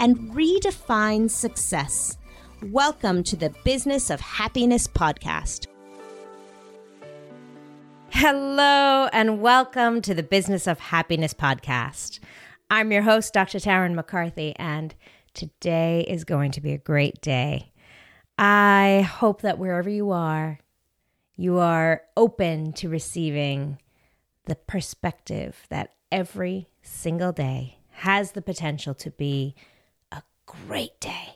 and redefine success. Welcome to the Business of Happiness podcast. Hello, and welcome to the Business of Happiness podcast. I'm your host, Dr. Taryn McCarthy, and today is going to be a great day. I hope that wherever you are open to receiving the perspective that every single day has the potential to be a great day.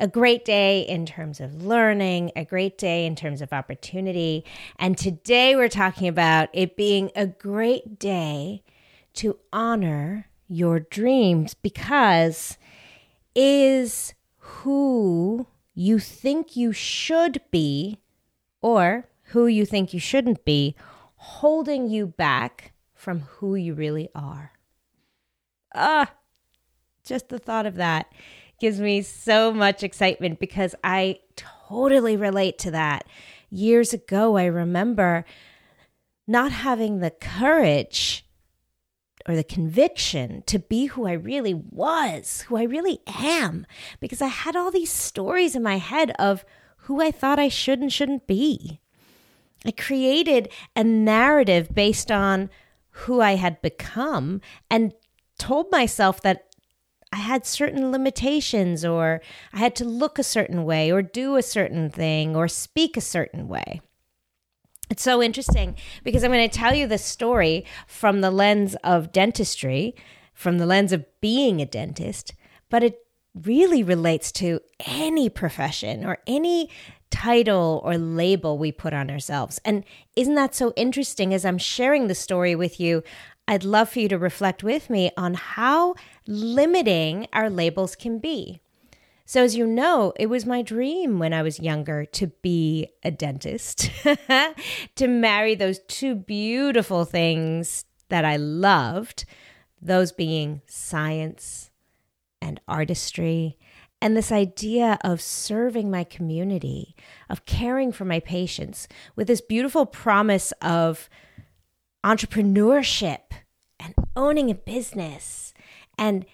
A great day in terms of learning, a great day in terms of opportunity. And today we're talking about it being a great day to honor your dreams, because is who you think you should be or who you think you shouldn't be holding you back from who you really are? Just the thought of that gives me so much excitement, because I totally relate to that. Years ago, I remember not having the courage or the conviction to be who I really was, who I really am, because I had all these stories in my head of who I thought I should and shouldn't be. I created a narrative based on who I had become and told myself that I had certain limitations, or I had to look a certain way or do a certain thing or speak a certain way. It's so interesting, because I'm going to tell you this story from the lens of dentistry, from the lens of being a dentist, but it really relates to any profession or any title or label we put on ourselves. And isn't that so interesting? As I'm sharing the story with you, I'd love for you to reflect with me on how limiting our labels can be. So as you know, it was my dream when I was younger to be a dentist, to marry those two beautiful things that I loved, those being science and artistry, and this idea of serving my community, of caring for my patients, with this beautiful promise of entrepreneurship and owning a business and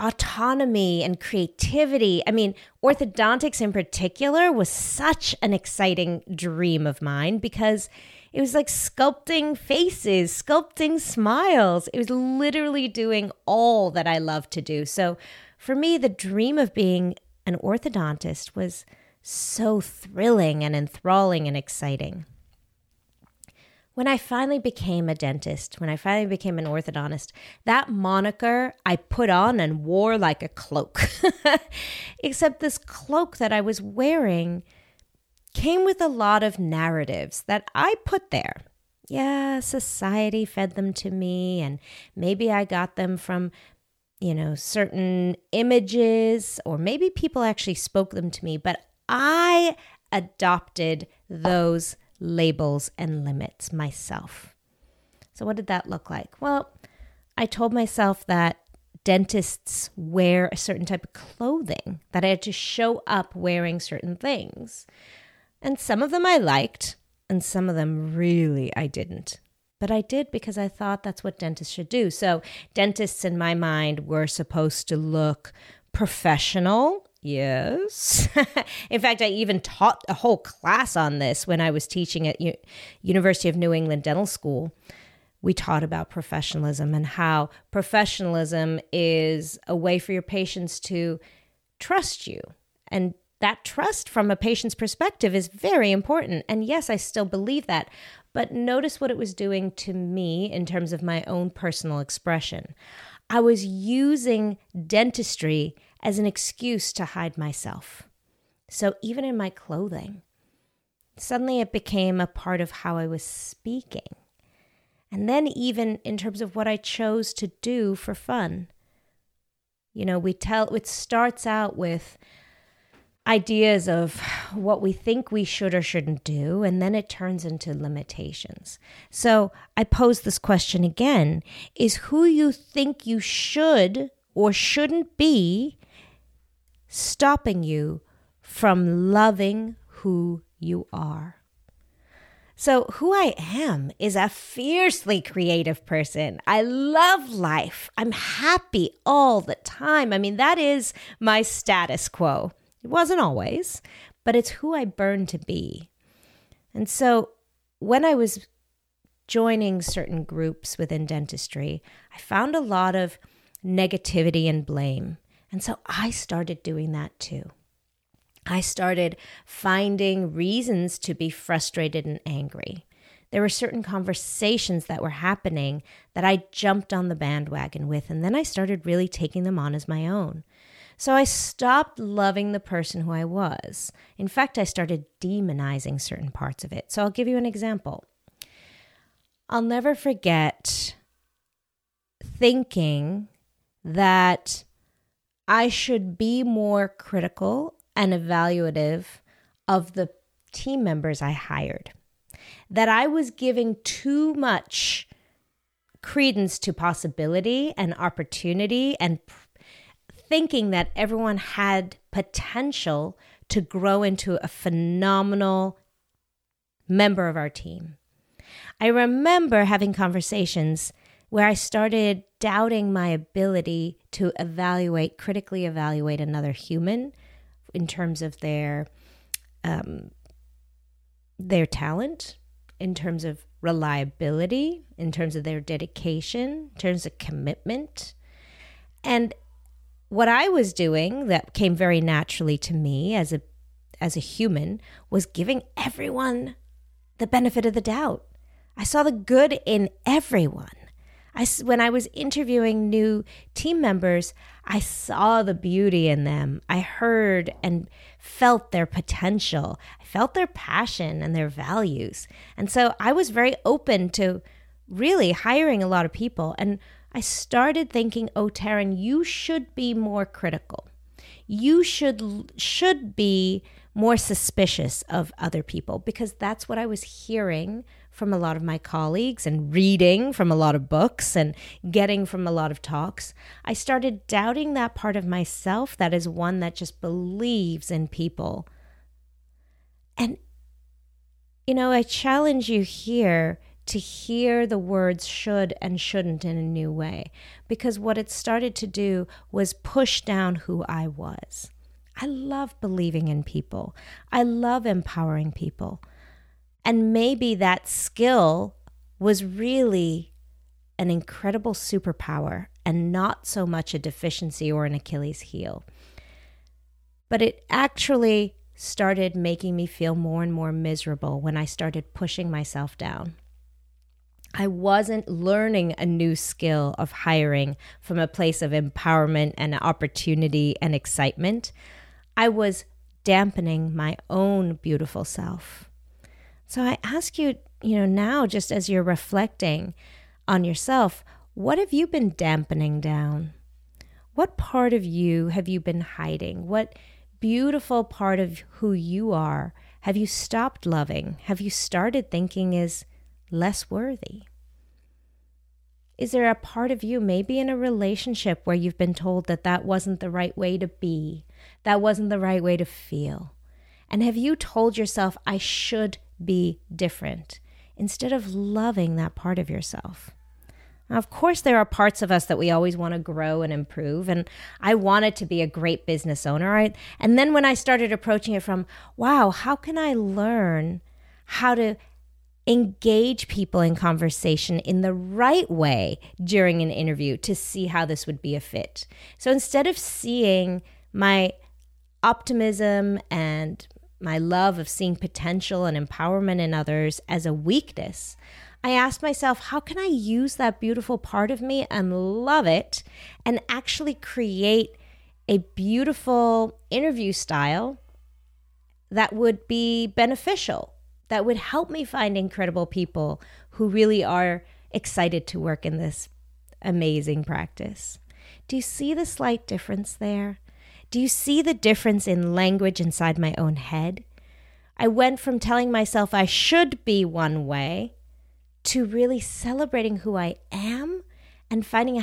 autonomy and creativity. I mean, orthodontics in particular was such an exciting dream of mine, because it was like sculpting faces, sculpting smiles. It was literally doing all that I love to do. So for me, the dream of being an orthodontist was so thrilling and enthralling and exciting. When I finally became a dentist, when I finally became an orthodontist, that moniker I put on and wore like a cloak. Except this cloak that I was wearing came with a lot of narratives that I put there. Yeah, society fed them to me, and maybe I got them from, you know, certain images, or maybe people actually spoke them to me, but I adopted those labels and limits myself. So what did that look like? Well, I told myself that dentists wear a certain type of clothing, that I had to show up wearing certain things. And some of them I liked, and some of them really I didn't. But I did, because I thought that's what dentists should do. So dentists in my mind were supposed to look professional. Yes. In fact, I even taught a whole class on this when I was teaching at University of New England Dental School. We taught about professionalism and how professionalism is a way for your patients to trust you. And that trust from a patient's perspective is very important. And yes, I still believe that. But notice what it was doing to me in terms of my own personal expression. I was using dentistry as an excuse to hide myself. So even in my clothing, suddenly it became a part of how I was speaking. And then even in terms of what I chose to do for fun. You know, it starts out with ideas of what we think we should or shouldn't do, and then it turns into limitations. So I pose this question again, is who you think you should or shouldn't be stopping you from loving who you are? So who I am is a fiercely creative person. I love life. I'm happy all the time. I mean, that is my status quo. It wasn't always, but it's who I burn to be. And so when I was joining certain groups within dentistry, I found a lot of negativity and blame. And so I started doing that too. I started finding reasons to be frustrated and angry. There were certain conversations that were happening that I jumped on the bandwagon with, and then I started really taking them on as my own. So I stopped loving the person who I was. In fact, I started demonizing certain parts of it. So I'll give you an example. I'll never forget thinking that I should be more critical and evaluative of the team members I hired, that I was giving too much credence to possibility and opportunity and thinking that everyone had potential to grow into a phenomenal member of our team. I remember having conversations where I started doubting my ability to evaluate, critically evaluate another human in terms of their talent, in terms of reliability, in terms of their dedication, in terms of commitment. And what I was doing that came very naturally to me as a human was giving everyone the benefit of the doubt. I saw the good in everyone. When I was interviewing new team members, I saw the beauty in them. I heard and felt their potential. I felt their passion and their values. And so I was very open to really hiring a lot of people, and I started thinking, oh, Taryn, you should be more critical. You should be more suspicious of other people, because that's what I was hearing from a lot of my colleagues and reading from a lot of books and getting from a lot of talks. I started doubting that part of myself that is one that just believes in people. And, you know, I challenge you here to hear the words should and shouldn't in a new way, because what it started to do was push down who I was. I love believing in people. I love empowering people. And maybe that skill was really an incredible superpower and not so much a deficiency or an Achilles heel. But it actually started making me feel more and more miserable when I started pushing myself down. I wasn't learning a new skill of hiring from a place of empowerment and opportunity and excitement. I was dampening my own beautiful self. So I ask you, you know, now just as you're reflecting on yourself, what have you been dampening down? What part of you have you been hiding? What beautiful part of who you are have you stopped loving? Have you started thinking is less worthy? Is there a part of you, maybe in a relationship, where you've been told that that wasn't the right way to be, that wasn't the right way to feel? And have you told yourself, I should be different, instead of loving that part of yourself? Now, of course, there are parts of us that we always want to grow and improve. And I wanted to be a great business owner. And then when I started approaching it from, wow, how can I learn how to engage people in conversation in the right way during an interview to see how this would be a fit? So instead of seeing my optimism and my love of seeing potential and empowerment in others as a weakness, I asked myself, how can I use that beautiful part of me and love it and actually create a beautiful interview style that would be beneficial, that would help me find incredible people who really are excited to work in this amazing practice? Do you see the slight difference there? Do you see the difference in language inside my own head? I went from telling myself I should be one way to really celebrating who I am and finding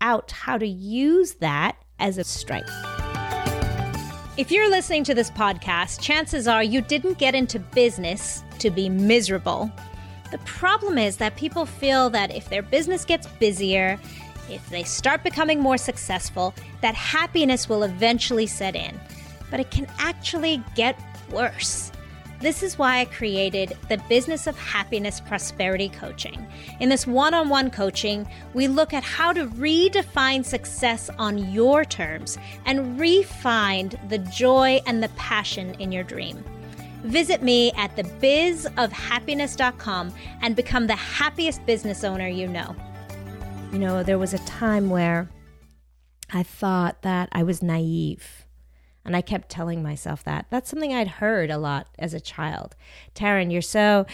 out how to use that as a strength. If you're listening to this podcast, chances are you didn't get into business to be miserable. The problem is that people feel that if their business gets busier, if they start becoming more successful, that happiness will eventually set in. But it can actually get worse. This is why I created the Business of Happiness Prosperity Coaching. In this one-on-one coaching, we look at how to redefine success on your terms and re-find the joy and the passion in your dream. Visit me at thebizofhappiness.com and become the happiest business owner you know. You know, there was a time where I thought that I was naive, and I kept telling myself that. That's something I'd heard a lot as a child. Taryn, you're so,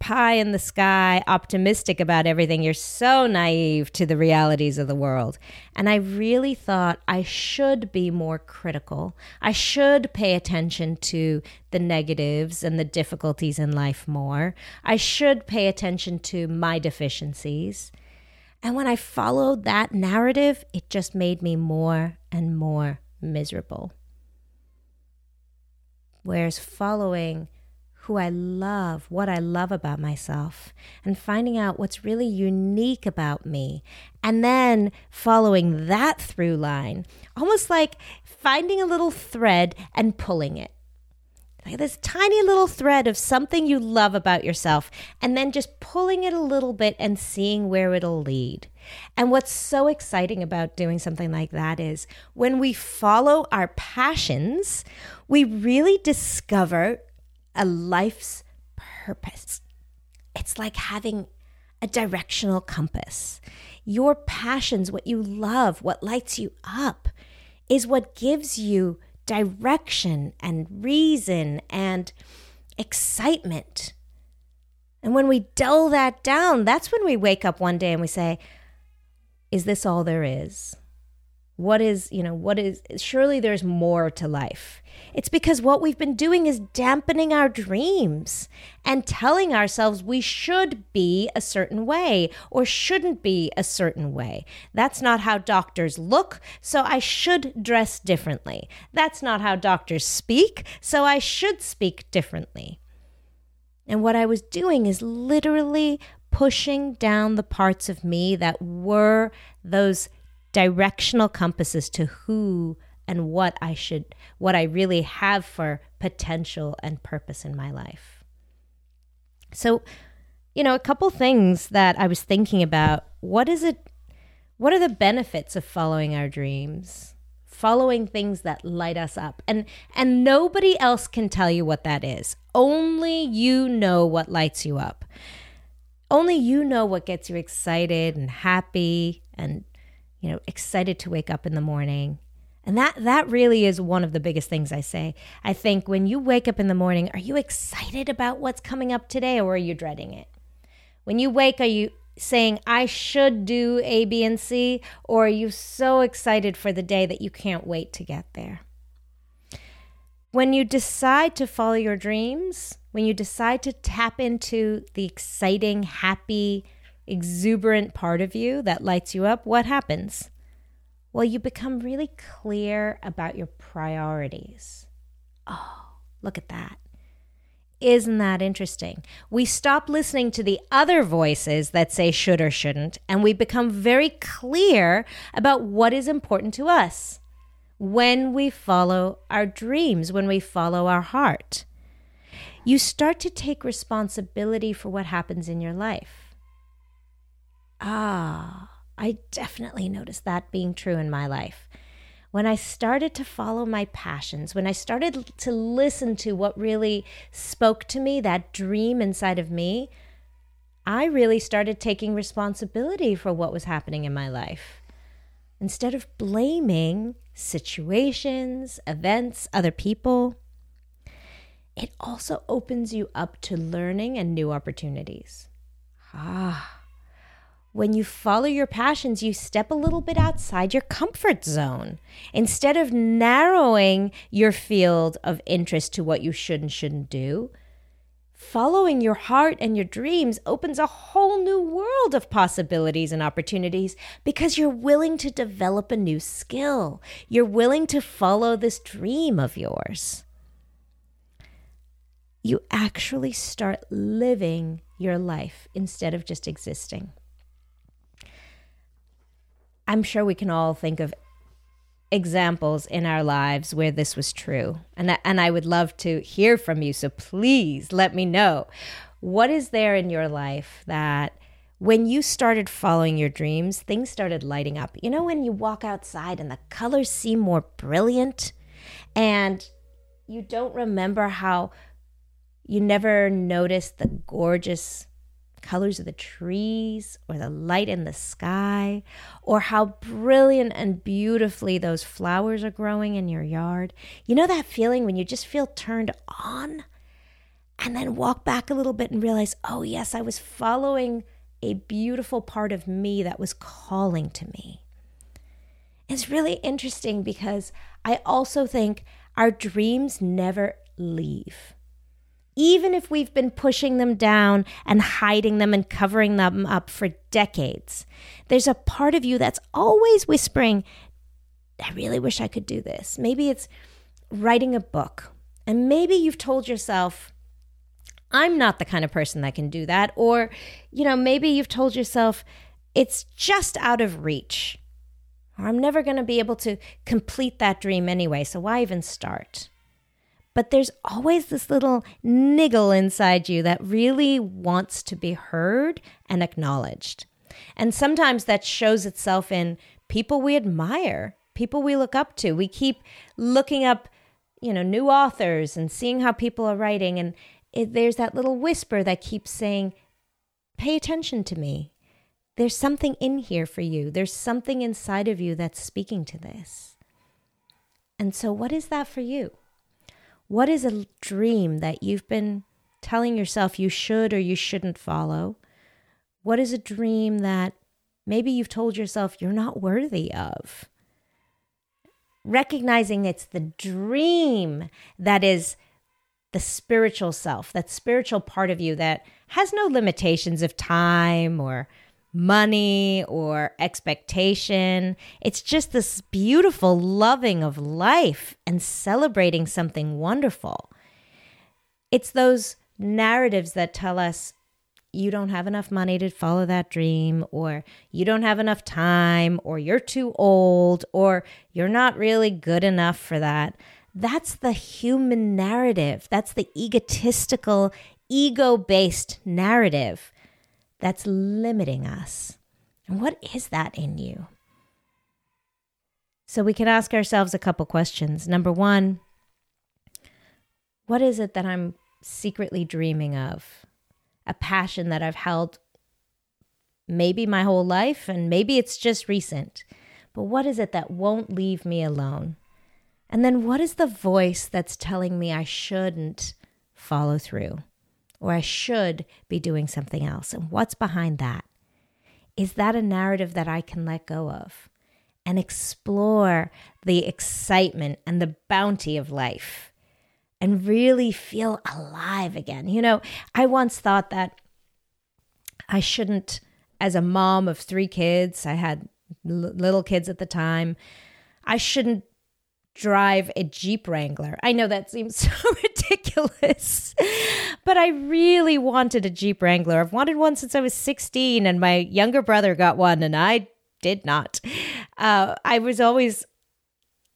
pie in the sky, optimistic about everything. You're so naive to the realities of the world. And I really thought I should be more critical. I should pay attention to the negatives and the difficulties in life more. I should pay attention to my deficiencies. And when I followed that narrative, it just made me more and more miserable. Whereas following who I love, what I love about myself, and finding out what's really unique about me, and then following that through line, almost like finding a little thread and pulling it. Like this tiny little thread of something you love about yourself, and then just pulling it a little bit and seeing where it'll lead. And what's so exciting about doing something like that is when we follow our passions, we really discover a life's purpose. It's like having a directional compass. Your passions, what you love, what lights you up, is what gives you direction and reason and excitement. And when we dull that down, that's when we wake up one day and we say, is this all there is? Surely there's more to life. It's because what we've been doing is dampening our dreams and telling ourselves we should be a certain way or shouldn't be a certain way. That's not how doctors look, so I should dress differently. That's not how doctors speak, so I should speak differently. And what I was doing is literally pushing down the parts of me that were those directional compasses to who and what I really have for potential and purpose in my life. So, a couple things that I was thinking about. What are the benefits of following our dreams? Following things that light us up. And nobody else can tell you what that is. Only you know what lights you up. Only you know what gets you excited and happy and excited to wake up in the morning. And that really is one of the biggest things I say. I think when you wake up in the morning, are you excited about what's coming up today, or are you dreading it? When you wake, are you saying, I should do A, B, and C, or are you so excited for the day that you can't wait to get there? When you decide to follow your dreams, when you decide to tap into the exciting, happy, exuberant part of you that lights you up, what happens? Well, you become really clear about your priorities. Oh, look at that. Isn't that interesting? We stop listening to the other voices that say should or shouldn't, and we become very clear about what is important to us when we follow our dreams, when we follow our heart. You start to take responsibility for what happens in your life. Ah, I definitely noticed that being true in my life. When I started to follow my passions, when I started to listen to what really spoke to me, that dream inside of me, I really started taking responsibility for what was happening in my life. Instead of blaming situations, events, other people, it also opens you up to learning and new opportunities. Ah. when you follow your passions, you step a little bit outside your comfort zone. Instead of narrowing your field of interest to what you should and shouldn't do, following your heart and your dreams opens a whole new world of possibilities and opportunities because you're willing to develop a new skill. You're willing to follow this dream of yours. You actually start living your life instead of just existing. I'm sure we can all think of examples in our lives where this was true. And I would love to hear from you, so please let me know. What is there in your life that when you started following your dreams, things started lighting up? You know, when you walk outside and the colors seem more brilliant and you don't remember how you never noticed the gorgeous colors of the trees or the light in the sky, or how brilliant and beautifully those flowers are growing in your yard. You know that feeling when you just feel turned on and then walk back a little bit and realize, oh yes, I was following a beautiful part of me that was calling to me. It's really interesting because I also think our dreams never leave. Even if we've been pushing them down and hiding them and covering them up for decades, there's a part of you that's always whispering, I really wish I could do this. Maybe it's writing a book. And maybe you've told yourself, I'm not the kind of person that can do that. Or, you know, maybe you've told yourself, it's just out of reach. Or I'm never going to be able to complete that dream anyway, so why even start? But there's always this little niggle inside you that really wants to be heard and acknowledged. And sometimes that shows itself in people we admire, people we look up to. We keep looking up, you know, new authors and seeing how people are writing. And there's that little whisper that keeps saying, pay attention to me. There's something in here for you. There's something inside of you that's speaking to this. And so what is that for you? What is a dream that you've been telling yourself you should or you shouldn't follow? What is a dream that maybe you've told yourself you're not worthy of? Recognizing it's the dream that is the spiritual self, that spiritual part of you that has no limitations of time or money or expectation. It's just this beautiful loving of life and celebrating something wonderful. It's those narratives that tell us you don't have enough money to follow that dream, or you don't have enough time, or you're too old, or you're not really good enough for that. That's the human narrative. That's the egotistical, ego-based narrative that's limiting us. And what is that in you? So we can ask ourselves a couple questions. Number one, what is it that I'm secretly dreaming of? A passion that I've held maybe my whole life, and maybe it's just recent. But what is it that won't leave me alone? And then what is the voice that's telling me I shouldn't follow through? Or I should be doing something else. And what's behind that? Is that a narrative that I can let go of and explore the excitement and the bounty of life and really feel alive again? You know, I once thought that I shouldn't, as a mom of 3 kids, I had little kids at the time, I shouldn't drive a Jeep Wrangler. I know that seems so ridiculous, but I really wanted a Jeep Wrangler. I've wanted one since I was 16, and my younger brother got one and I did not. I was always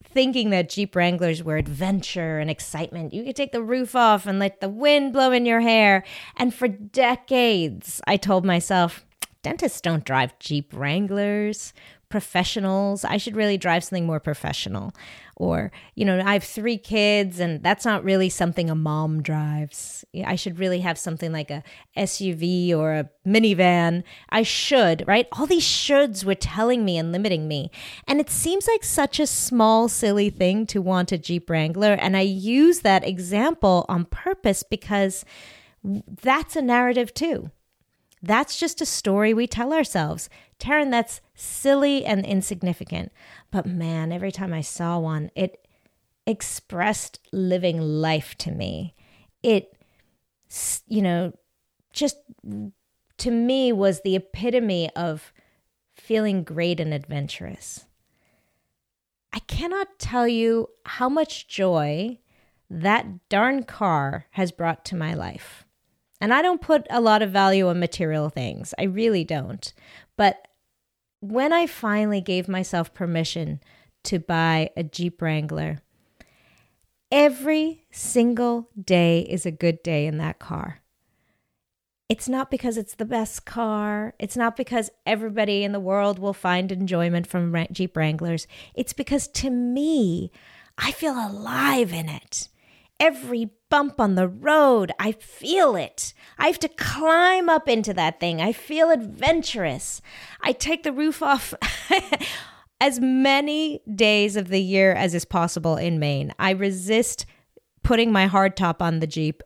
thinking that Jeep Wranglers were adventure and excitement. You could take the roof off and let the wind blow in your hair. And for decades, I told myself, dentists don't drive Jeep Wranglers. Professionals, I should really drive something more professional. Or, you know, I have 3 kids and that's not really something a mom drives. I should really have something like a SUV or a minivan. I should, right? All these shoulds were telling me and limiting me. And it seems like such a small, silly thing to want a Jeep Wrangler. And I use that example on purpose because that's a narrative too. That's just a story we tell ourselves. Taryn, that's silly and insignificant. But man, every time I saw one, it expressed living life to me. It, you know, just to me was the epitome of feeling great and adventurous. I cannot tell you how much joy that darn car has brought to my life. And I don't put a lot of value on material things. I really don't. But when I finally gave myself permission to buy a Jeep Wrangler, every single day is a good day in that car. It's not because it's the best car. It's not because everybody in the world will find enjoyment from Jeep Wranglers. It's because to me, I feel alive in it. Every bump on the road, I feel it. I have to climb up into that thing. I feel adventurous. I take the roof off as many days of the year as is possible in Maine. I resist putting my hard top on the Jeep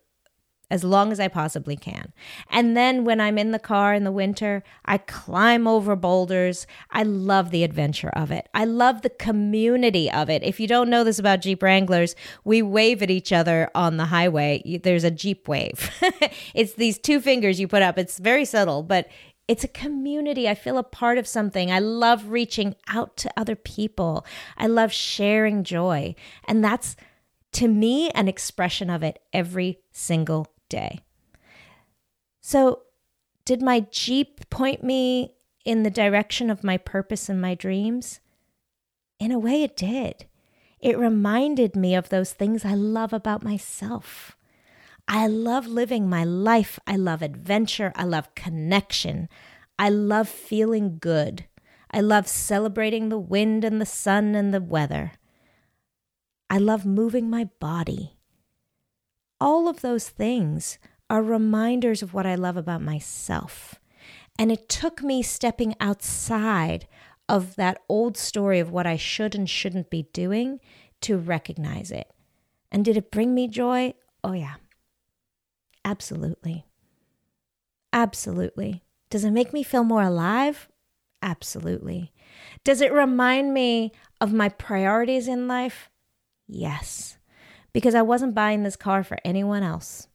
as long as I possibly can. And then when I'm in the car in the winter, I climb over boulders. I love the adventure of it. I love the community of it. If you don't know this about Jeep Wranglers, we wave at each other on the highway. There's a Jeep wave. It's these two fingers you put up. It's very subtle, but it's a community. I feel a part of something. I love reaching out to other people. I love sharing joy. And that's, to me, an expression of it every single day. So did my Jeep point me in the direction of my purpose and my dreams? In a way it did. It reminded me of those things I love about myself. I love living my life. I love adventure. I love connection. I love feeling good. I love celebrating the wind and the sun and the weather. I love moving my body. All of those things are reminders of what I love about myself. And it took me stepping outside of that old story of what I should and shouldn't be doing to recognize it. And did it bring me joy? Oh yeah, absolutely. Absolutely. Does it make me feel more alive? Absolutely. Does it remind me of my priorities in life? Yes. Because I wasn't buying this car for anyone else.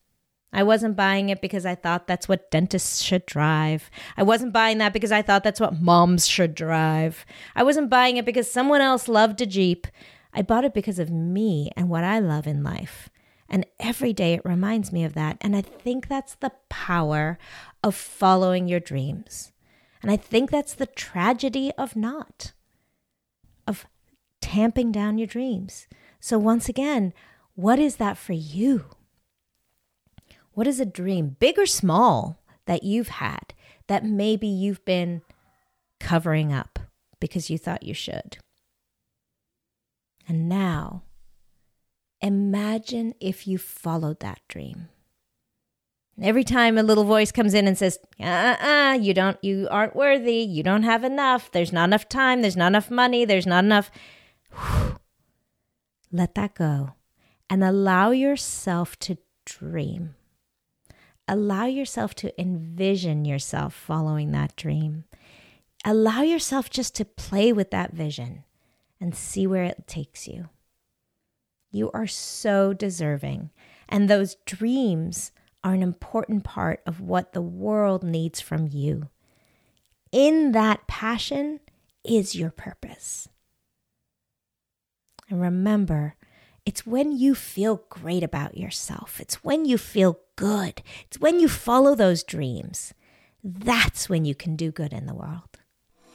I wasn't buying it because I thought that's what dentists should drive. I wasn't buying that because I thought that's what moms should drive. I wasn't buying it because someone else loved a Jeep. I bought it because of me and what I love in life. And every day it reminds me of that. And I think that's the power of following your dreams. And I think that's the tragedy of not, of tamping down your dreams. So once again, what is that for you? What is a dream, big or small, that you've had that maybe you've been covering up because you thought you should? And now, imagine if you followed that dream. Every time a little voice comes in and says, you aren't worthy, you don't have enough, there's not enough time, there's not enough money, there's not enough, let that go. And allow yourself to dream. Allow yourself to envision yourself following that dream. Allow yourself just to play with that vision and see where it takes you. You are so deserving. And those dreams are an important part of what the world needs from you. In that passion is your purpose. And remember, it's when you feel great about yourself. It's when you feel good. It's when you follow those dreams. That's when you can do good in the world.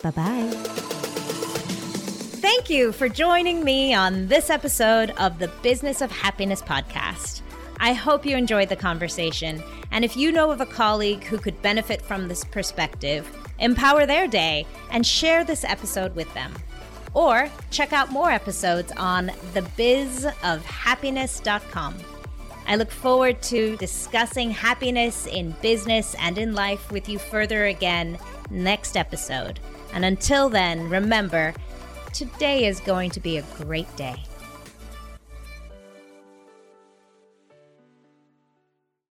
Bye-bye. Thank you for joining me on this episode of the Business of Happiness podcast. I hope you enjoyed the conversation. And if you know of a colleague who could benefit from this perspective, empower their day and share this episode with them. Or check out more episodes on thebizofhappiness.com. I look forward to discussing happiness in business and in life with you further again next episode. And until then, remember, today is going to be a great day.